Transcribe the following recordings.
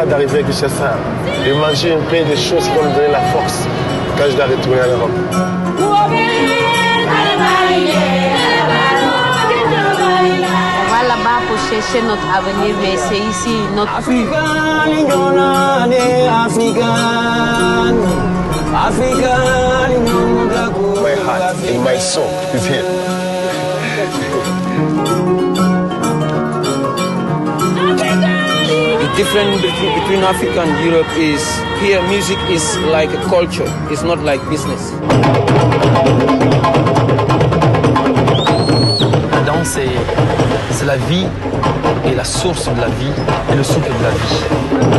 hâte d'arriver ici à ça. Et manger plein de choses qui vont me donner la force quand je dois retourner à l'Europe. Chercher notre avenir, mais c'est ici notre futur. My heart and my soul is here. The difference between Africa and Europe is here music is like a culture, it's not like business. La danse c'est la vie et la source de la vie et le souffle de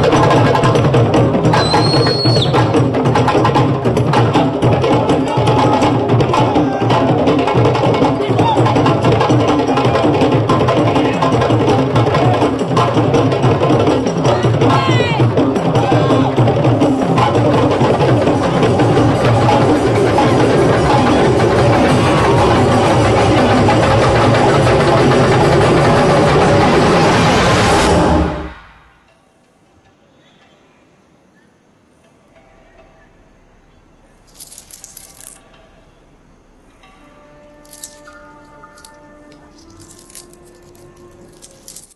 la vie.